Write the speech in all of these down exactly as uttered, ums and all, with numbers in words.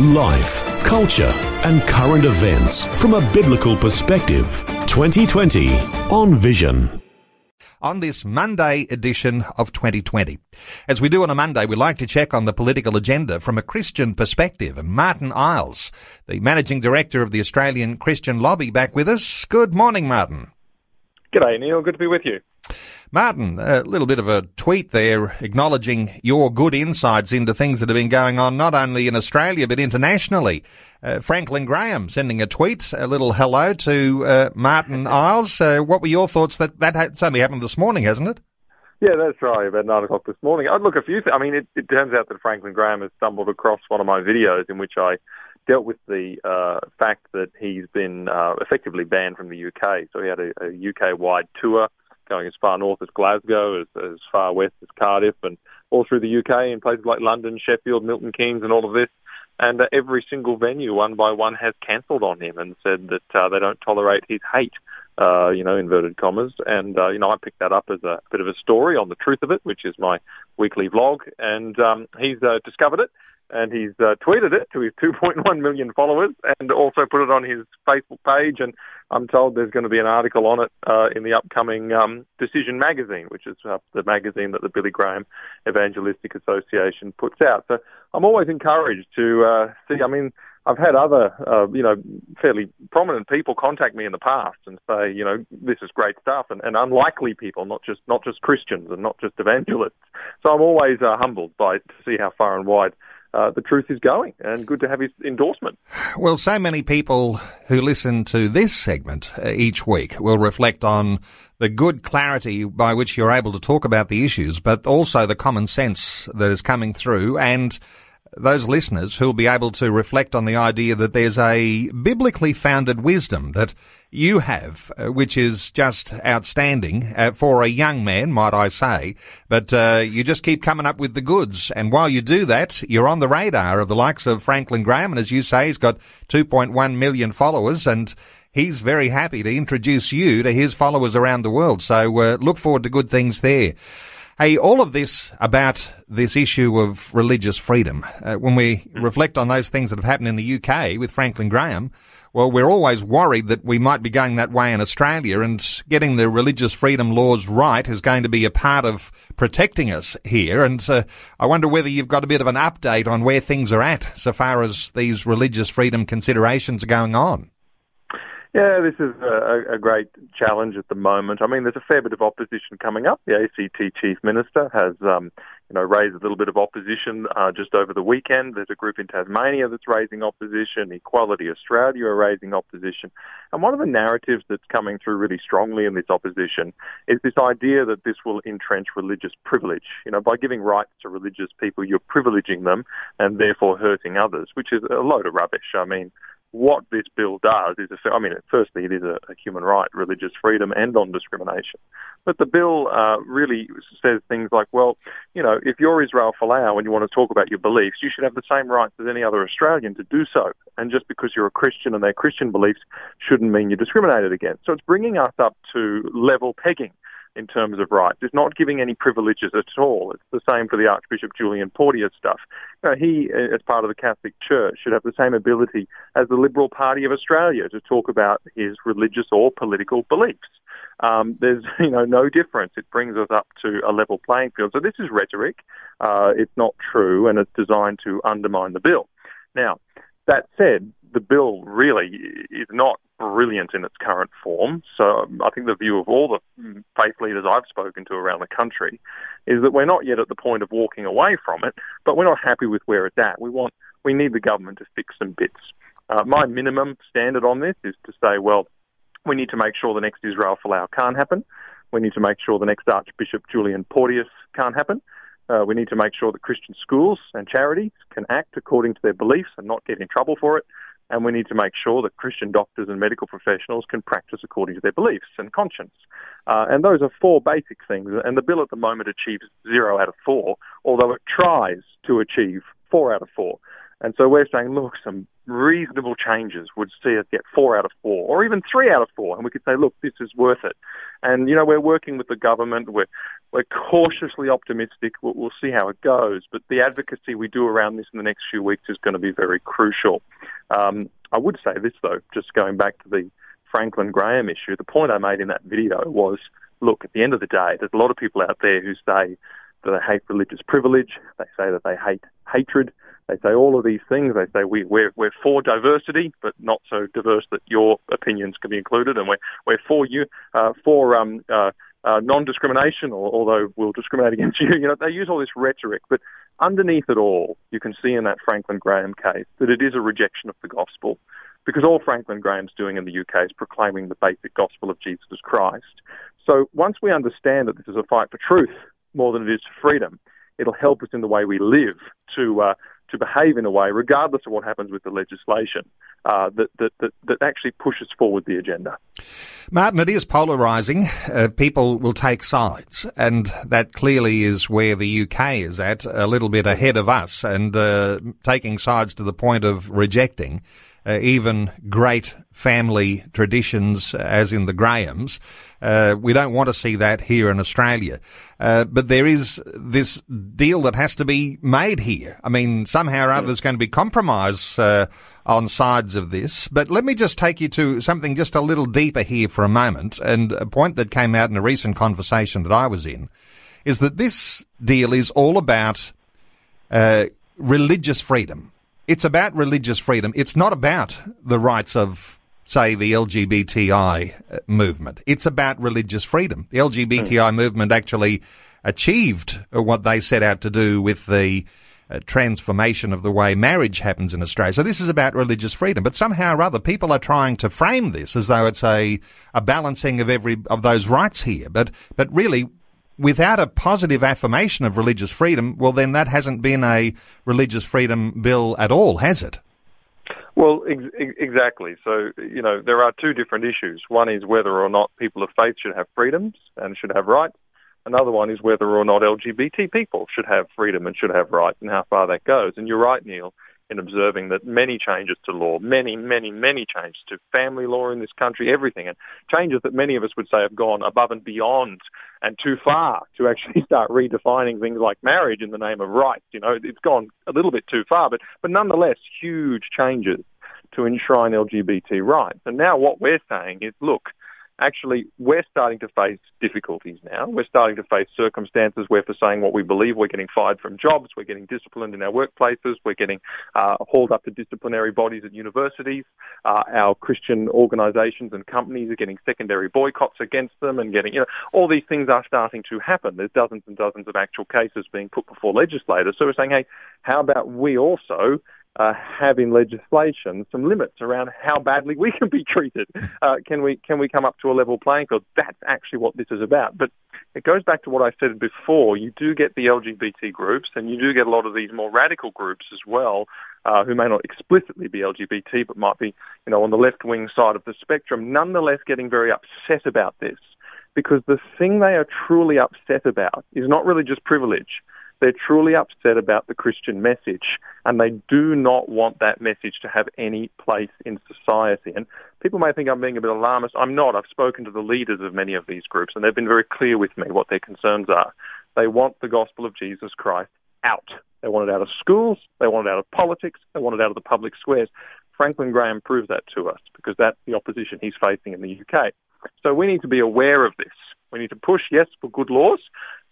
Life, culture and current events from a biblical perspective. twenty twenty on Vision. On this Monday edition of twenty twenty. As we do on a Monday, we like to check on the political agenda from a Christian perspective. And Martin Iles, the Managing Director of the Australian Christian Lobby, back with us. Good morning, Martin. G'day, Neil. Good to be with you. Martin, a little bit of a tweet there acknowledging your good insights into things that have been going on not only in Australia but internationally. Uh, Franklin Graham sending a tweet, a little hello to uh, Martin Iles. Uh, what were your thoughts? That that had suddenly happened this morning, hasn't it? Yeah, that's right, about nine o'clock this morning. I'd look, a few things. I mean, it, it turns out that Franklin Graham has stumbled across one of my videos in which I dealt with the uh, fact that he's been uh, effectively banned from the U K. So he had a, a U K-wide tour, going as far north as Glasgow, as, as far west as Cardiff, and all through the U K in places like London, Sheffield, Milton Keynes, and all of this. And uh, every single venue, one by one, has cancelled on him and said that uh, they don't tolerate his hate, uh, you know, inverted commas. And, uh, you know, I picked that up as a bit of a story on The Truth of It, which is my weekly vlog. And um, he's uh, discovered it, and he's uh, tweeted it to his two point one million followers and also put it on his Facebook page. And I'm told there's going to be an article on it uh, in the upcoming um, Decision magazine, which is uh, the magazine that the Billy Graham Evangelistic Association puts out. So I'm always encouraged to uh, see, I mean, I've had other, uh, you know, fairly prominent people contact me in the past and say, you know, this is great stuff, and, and unlikely people, not just not just Christians and not just evangelists. So I'm always uh, humbled by to see how far and wide Uh, the truth is going, and good to have his endorsement. Well, so many people who listen to this segment uh, each week will reflect on the good clarity by which you're able to talk about the issues, but also the common sense that is coming through, and those listeners who'll be able to reflect on the idea that there's a biblically founded wisdom that you have, uh, which is just outstanding uh, for a young man, might I say. But uh, you just keep coming up with the goods. And while you do that, you're on the radar of the likes of Franklin Graham. And as you say, he's got two point one million followers, and he's very happy to introduce you to his followers around the world. So uh, look forward to good things there. Hey, all of this about this issue of religious freedom, uh, when we reflect on those things that have happened in the U K with Franklin Graham, well, we're always worried that we might be going that way in Australia, and getting the religious freedom laws right is going to be a part of protecting us here. And uh, I wonder whether you've got a bit of an update on where things are at so far as these religious freedom considerations are going on. Yeah, this is a, a great challenge at the moment. I mean, there's a fair bit of opposition coming up. The A C T Chief Minister has, um, you know, raised a little bit of opposition uh, just over the weekend. There's a group in Tasmania that's raising opposition. Equality Australia are raising opposition. And one of the narratives that's coming through really strongly in this opposition is this idea that this will entrench religious privilege. You know, by giving rights to religious people, you're privileging them and therefore hurting others, which is a load of rubbish. I mean, what this bill does is, I mean, firstly, it is a, a human right, religious freedom and non-discrimination. But the bill uh, really says things like, well, you know, if you're Israel Folau and you want to talk about your beliefs, you should have the same rights as any other Australian to do so. And just because you're a Christian and they're Christian beliefs shouldn't mean you're discriminated against. So it's bringing us up to level pegging in terms of rights. It's not giving any privileges at all. It's the same for the Archbishop Julian Porteous stuff. Now, he, as part of the Catholic Church, should have the same ability as the Liberal Party of Australia to talk about his religious or political beliefs. Um, there's, you know, no difference. It brings us up to a level playing field. So this is rhetoric. Uh, it's not true, and it's designed to undermine the bill. Now, that said, the bill really is not brilliant in its current form. So um, I think the view of all the faith leaders I've spoken to around the country is that we're not yet at the point of walking away from it, but we're not happy with where it's at. We want, we need the government to fix some bits. Uh, my minimum standard on this is to say, well, we need to make sure the next Israel Folau can't happen. We need to make sure the next Archbishop Julian Porteous can't happen. Uh, we need to make sure that Christian schools and charities can act according to their beliefs and not get in trouble for it. and we need to make sure that Christian doctors and medical professionals can practice according to their beliefs and conscience. Uh, and those are four basic things, and the bill at the moment achieves zero out of four, although it tries to achieve four out of four. And so we're saying, look, some reasonable changes would see us get four out of four, or even three out of four, and we could say, look, this is worth it. And, you know, we're working with the government, we're, we're cautiously optimistic, we'll, we'll see how it goes, but the advocacy we do around this in the next few weeks is going to be very crucial. Um, I would say this, though, just going back to the Franklin Graham issue, the point I made in that video was, look, at the end of the day, there's a lot of people out there who say that they hate religious privilege, they say that they hate hatred, they say all of these things. They say we, we're, we're for diversity, but not so diverse that your opinions can be included, and we're we're for you uh, for um, uh, uh, non-discrimination, or, although we'll discriminate against you. You know, they use all this rhetoric, but underneath it all, you can see in that Franklin Graham case that it is a rejection of the gospel, because all Franklin Graham's doing in the U K is proclaiming the basic gospel of Jesus Christ. So once we understand that this is a fight for truth more than it is for freedom, it'll help us in the way we live to uh, to behave in a way, regardless of what happens with the legislation, uh, that, that, that, that actually pushes forward the agenda. Martin, it is polarising. Uh, people will take sides, and that clearly is where the U K is at, a little bit ahead of us, and uh, taking sides to the point of rejecting uh, even great family traditions, as in the Grahams. Uh, we don't want to see that here in Australia. Uh, but there is this deal that has to be made here. I mean, somehow or other there's going to be compromise uh, on sides of this. But let me just take you to something just a little deeper here for a moment, and a point that came out in a recent conversation that I was in, is that this deal is all about uh, religious freedom. It's about religious freedom. It's not about the rights of, say, the L G B T I movement. It's about religious freedom. The L G B T I movement actually achieved what they set out to do with the uh, transformation of the way marriage happens in Australia. So this is about religious freedom. But somehow or other, people are trying to frame this as though it's a, a balancing of every of those rights here. But but really, without a positive affirmation of religious freedom, well, then that hasn't been a religious freedom bill at all, has it? Well, ex- exactly. So, you know, there are two different issues. One is whether or not people of faith should have freedoms and should have rights. Another one is whether or not L G B T people should have freedom and should have rights, and how far that goes. And you're right, Neil, in observing that many changes to law, many, many, many changes to family law in this country, everything, and changes that many of us would say have gone above and beyond and too far to actually start redefining things like marriage in the name of rights. You know, it's gone a little bit too far, but, but nonetheless, huge changes to enshrine L G B T rights. And now what we're saying is, look, actually, we're starting to face difficulties now. We're starting to face circumstances where, for saying what we believe, we're getting fired from jobs, we're getting disciplined in our workplaces, we're getting uh, hauled up to disciplinary bodies at universities, uh, our Christian organisations and companies are getting secondary boycotts against them, and getting, you know, all these things are starting to happen. There's dozens and dozens of actual cases being put before legislators. So we're saying, hey, how about we also Uh, have in legislation some limits around how badly we can be treated? Uh, can we can we come up to a level playing field? That's actually what this is about. But it goes back to what I said before. You do get the L G B T groups, and you do get a lot of these more radical groups as well, uh, who may not explicitly be L G B T, but might be, you know, on the left-wing side of the spectrum, nonetheless getting very upset about this, because the thing they are truly upset about is not religious privilege. They're truly upset about the Christian message, and they do not want that message to have any place in society. And people may think I'm being a bit alarmist. I'm not. I've spoken to the leaders of many of these groups, and they've been very clear with me what their concerns are. They want the gospel of Jesus Christ out. They want it out of schools. They want it out of politics. They want it out of the public squares. Franklin Graham proved that to us, because that's the opposition he's facing in the U K. So we need to be aware of this. We need to push, yes, for good laws,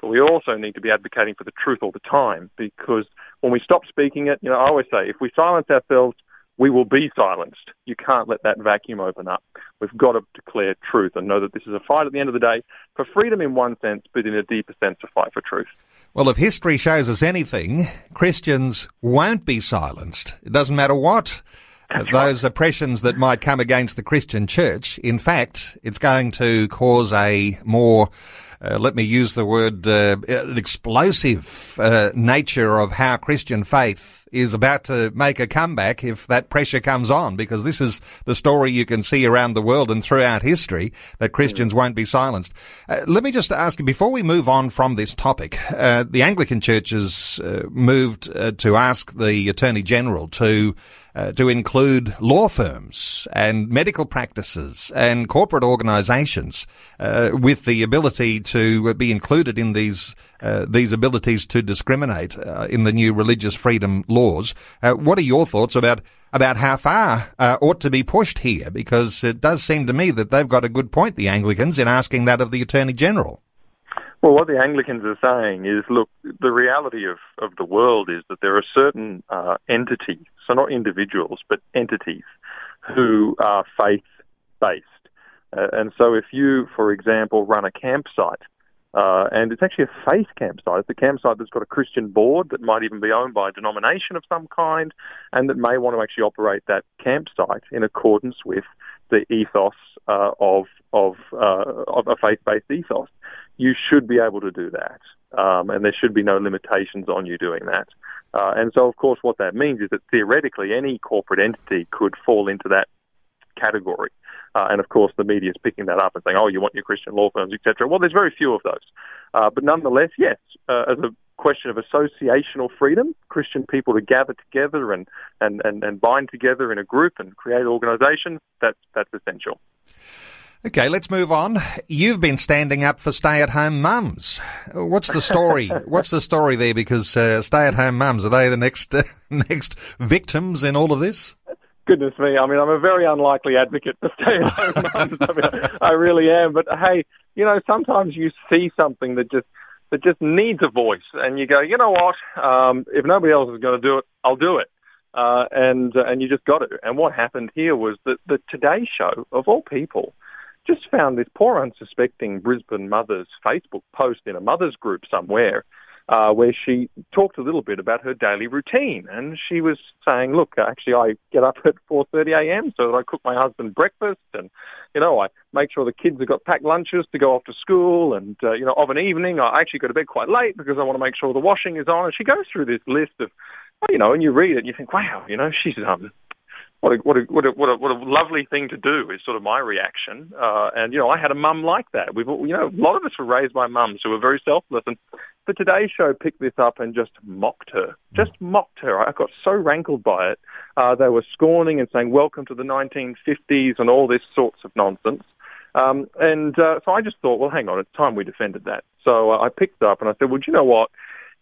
but we also need to be advocating for the truth all the time, because when we stop speaking it, you know, I always say, if we silence ourselves, we will be silenced. You can't let that vacuum open up. We've got to declare truth and know that this is a fight at the end of the day for freedom in one sense, but in a deeper sense, a fight for truth. Well, if history shows us anything, Christians won't be silenced. It doesn't matter what. That's those right. Oppressions that might come against the Christian church. In fact, it's going to cause a more uh, let me use the word, uh, an explosive uh, nature of how Christian faith is about to make a comeback if that pressure comes on, because this is the story you can see around the world and throughout history, that Christians won't be silenced. Uh, let me just ask you, before we move on from this topic, uh, the Anglican Church has uh, moved uh, to ask the Attorney General to Uh, to include law firms and medical practices and corporate organisations uh, with the ability to be included in these uh, these abilities to discriminate uh, in the new religious freedom laws. Uh, what are your thoughts about about how far uh, ought to be pushed here? Because it does seem to me that they've got a good point, the Anglicans, in asking that of the Attorney General. Well, what the Anglicans are saying is, look, the reality of, of the world is that there are certain uh, entities, so not individuals, but entities who are faith-based. Uh, and so if you, for example, run a campsite, uh, and it's actually a faith campsite, it's a campsite that's got a Christian board that might even be owned by a denomination of some kind, and that may want to actually operate that campsite in accordance with the ethos uh, of of, uh, of a faith-based ethos. You should be able to do that, um, and there should be no limitations on you doing that. Uh, and so, of course, what that means is that theoretically any corporate entity could fall into that category. Uh, and, of course, the media is picking that up and saying, oh, you want your Christian law firms, et cetera. Well, there's very few of those. Uh, but nonetheless, yes, uh, as a question of associational freedom, Christian people to gather together and, and, and, and bind together in a group and create organisations, that's, that's essential. Okay, let's move on. You've been standing up for stay-at-home mums. What's the story? What's the story there? Because uh, stay-at-home mums, are they the next uh, next victims in all of this? Goodness me. I mean, I'm a very unlikely advocate for stay-at-home mums. I mean, I really am. But, hey, you know, sometimes you see something that just that just needs a voice. And you go, you know what? Um, if nobody else is going to do it, I'll do it. Uh, and, uh, and you just got to. And what happened here was that the Today Show, of all people, just found this poor unsuspecting Brisbane mother's Facebook post in a mother's group somewhere uh, where she talked a little bit about her daily routine. And she was saying, look, actually, I get up at four thirty a m so that I cook my husband breakfast. And, you know, I make sure the kids have got packed lunches to go off to school. And, uh, you know, of an evening, I actually go to bed quite late because I want to make sure the washing is on. And she goes through this list of, well, you know, and you read it and you think, wow, you know, she's um. What a, what, a, what, a, what, a, what a lovely thing to do is sort of my reaction. Uh, and, you know, I had a mum like that. We've, you know, a lot of us were raised by mums who were very selfless. And the Today Show picked this up and just mocked her, just mocked her. I got so rankled by it. Uh, they were scorning and saying, welcome to the nineteen fifties and all this sorts of nonsense. Um, and uh, so I just thought, well, hang on, it's time we defended that. So uh, I picked up and I said, well, do you know what?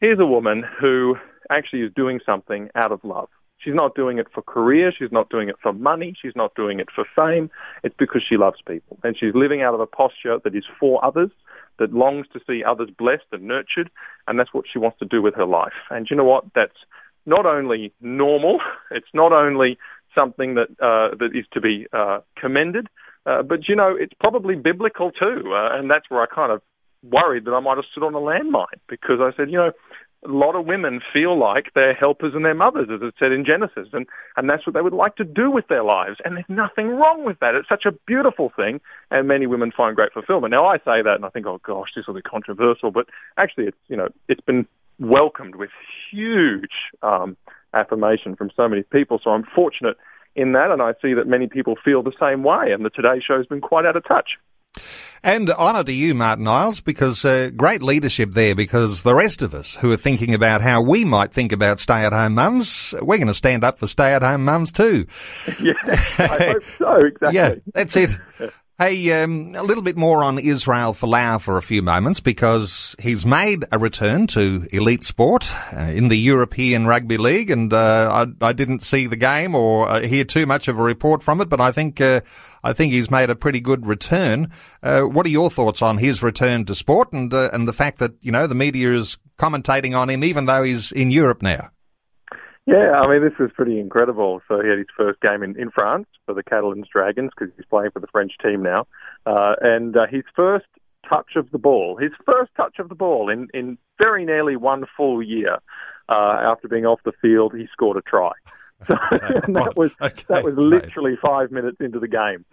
Here's a woman who actually is doing something out of love. She's not doing it for career. She's not doing it for money. She's not doing it for fame. It's because she loves people. And she's living out of a posture that is for others, that longs to see others blessed and nurtured. And that's what she wants to do with her life. And you know what? That's not only normal. It's not only something that uh, that is to be uh, commended. Uh, but, you know, it's probably biblical too. Uh, and that's where I kind of worried that I might have stood on a landmine, because I said, you know, a lot of women feel like they're helpers and their mothers, as it's said in Genesis, and, and that's what they would like to do with their lives. And there's nothing wrong with that. It's such a beautiful thing, and many women find great fulfillment. Now, I say that, and I think, oh, gosh, this will be controversial, but actually, it's you know, it's been welcomed with huge um, affirmation from so many people, so I'm fortunate in that, and I see that many people feel the same way, and the Today Show's been quite out of touch. And honour to you, Martin Iles, because uh, great leadership there, because the rest of us who are thinking about how we might think about stay-at-home mums, we're going to stand up for stay-at-home mums too. Yeah, I hope so, exactly. Yeah, that's it. Yeah. Hey, um, a little bit more on Israel Folau for a few moments, because he's made a return to elite sport uh, in the European Rugby League, and uh, I, I didn't see the game or uh, hear too much of a report from it, but I think uh, I think he's made a pretty good return. Uh, what are your thoughts on his return to sport and uh, and the fact that, you know, the media is commentating on him, even though he's in Europe now? Yeah, I mean, this is pretty incredible. So he had his first game in, in France for the Catalans Dragons, because he's playing for the French team now. Uh, and uh, his first touch of the ball, his first touch of the ball in, in very nearly one full year uh, after being off the field, he scored a try. So and that was that was literally five minutes into the game.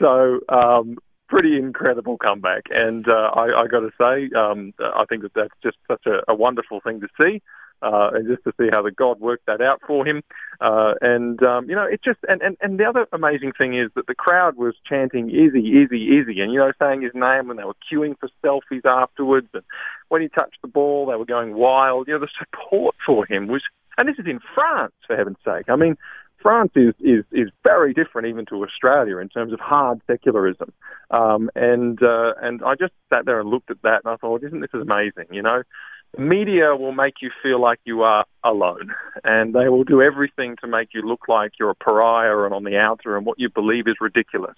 So um, pretty incredible comeback. And uh, I, I got to say, um, I think that that's just such a, a wonderful thing to see. Uh, and just to see how the God worked that out for him. Uh, and, um, you know, it just, and, and, and the other amazing thing is that the crowd was chanting, Izzy, Izzy, Izzy, and, you know, saying his name, and they were queuing for selfies afterwards. And when he touched the ball, they were going wild. You know, the support for him was, and this is in France, for heaven's sake. I mean, France is, is, is very different even to Australia in terms of hard secularism. Um, and, uh, and I just sat there and looked at that, and I thought, isn't this amazing, you know? Media will make you feel like you are alone, and they will do everything to make you look like you're a pariah and on the outer, and what you believe is ridiculous.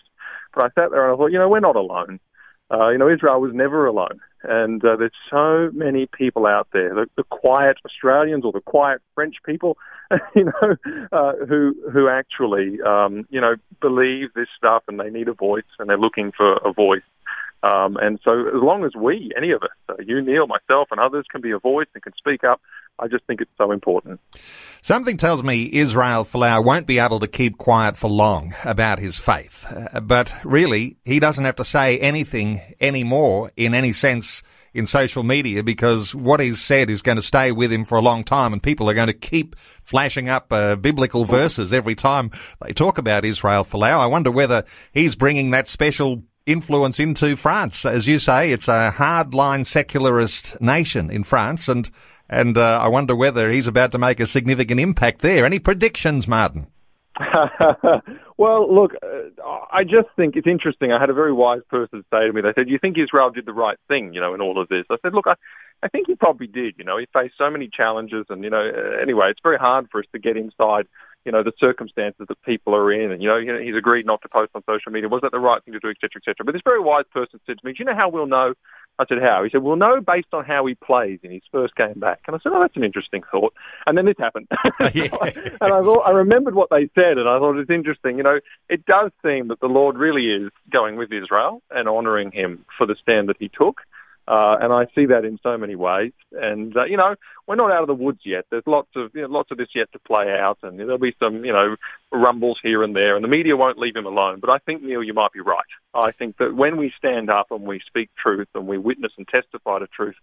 But I sat there and I thought, you know, we're not alone. Uh, you know, Israel was never alone. And uh, there's so many people out there, the, the quiet Australians or the quiet French people, you know, uh, who who actually, um, you know, believe this stuff, and they need a voice, and they're looking for a voice. Um, and so as long as we, any of us, uh, you, Neil, myself and others, can be a voice and can speak up, I just think it's so important. Something tells me Israel Folau won't be able to keep quiet for long about his faith. Uh, but really, he doesn't have to say anything anymore in any sense in social media, because what he's said is going to stay with him for a long time, and people are going to keep flashing up uh, biblical verses every time they talk about Israel Folau. I wonder whether he's bringing that special influence into France. As you say, it's a hardline secularist nation in France, and and uh, I wonder whether he's about to make a significant impact there. Any predictions, Martin? Well, look, uh, I just think it's interesting. I had a very wise person say to me, they said, you think Israel did the right thing, you know, in all of this? I said, look, I, I think he probably did. You know, he faced so many challenges, and, you know, anyway, it's very hard for us to get inside, you know, the circumstances that people are in, and, you know, he's agreed not to post on social media. Was that the right thing to do, et cetera, et cetera? But this very wise person said to me, do you know how we'll know? I said, how? He said, we'll know based on how he plays in his first game back. And I said, oh, that's an interesting thought. And then this happened. Yes. And I, thought, I remembered what they said, and I thought it's interesting. You know, it does seem that the Lord really is going with Israel and honouring him for the stand that he took. Uh, and I see that in so many ways. And, uh, you know, we're not out of the woods yet. There's lots of you know, lots of this yet to play out, and there'll be some, you know, rumbles here and there, and the media won't leave him alone. But I think, Neil, you might be right. I think that when we stand up and we speak truth and we witness and testify to truth,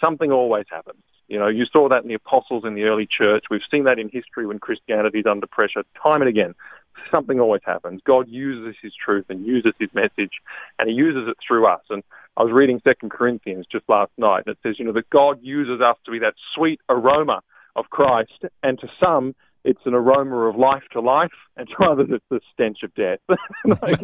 something always happens. You know, you saw that in the apostles in the early church. We've seen that in history when Christianity is under pressure, time and again. Something always happens. God uses his truth and uses his message, and he uses it through us. And I was reading Second Corinthians just last night, and it says, you know, that God uses us to be that sweet aroma of Christ, and to some, it's an aroma of life to life, and to others, it's the stench of death.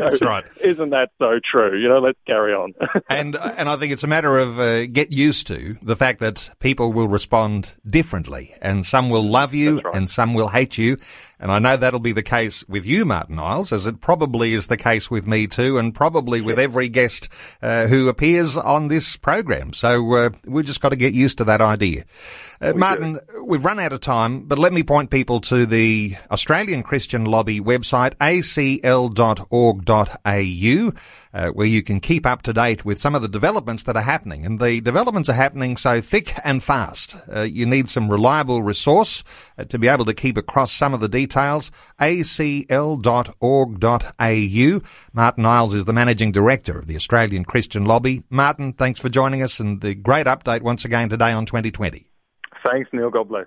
That's go, right. Isn't that so true? You know, let's carry on. and and I think it's a matter of uh, get used to the fact that people will respond differently, and some will love you, right, and some will hate you. And I know that'll be the case with you, Martin Iles, as it probably is the case with me too, and probably yeah. with every guest uh, who appears on this program. So uh, we've just got to get used to that idea. Uh, we Martin, do. We've run out of time, but let me point people to the Australian Christian Lobby website, A C L dot org dot A U, uh, where you can keep up to date with some of the developments that are happening. And the developments are happening so thick and fast. Uh, you need some reliable resource uh, to be able to keep across some of the details. Details, A C L dot org dot A U. Martin Iles is the Managing Director of the Australian Christian Lobby. Martin, thanks for joining us, and the great update once again today on twenty twenty. Thanks, Neil. God bless.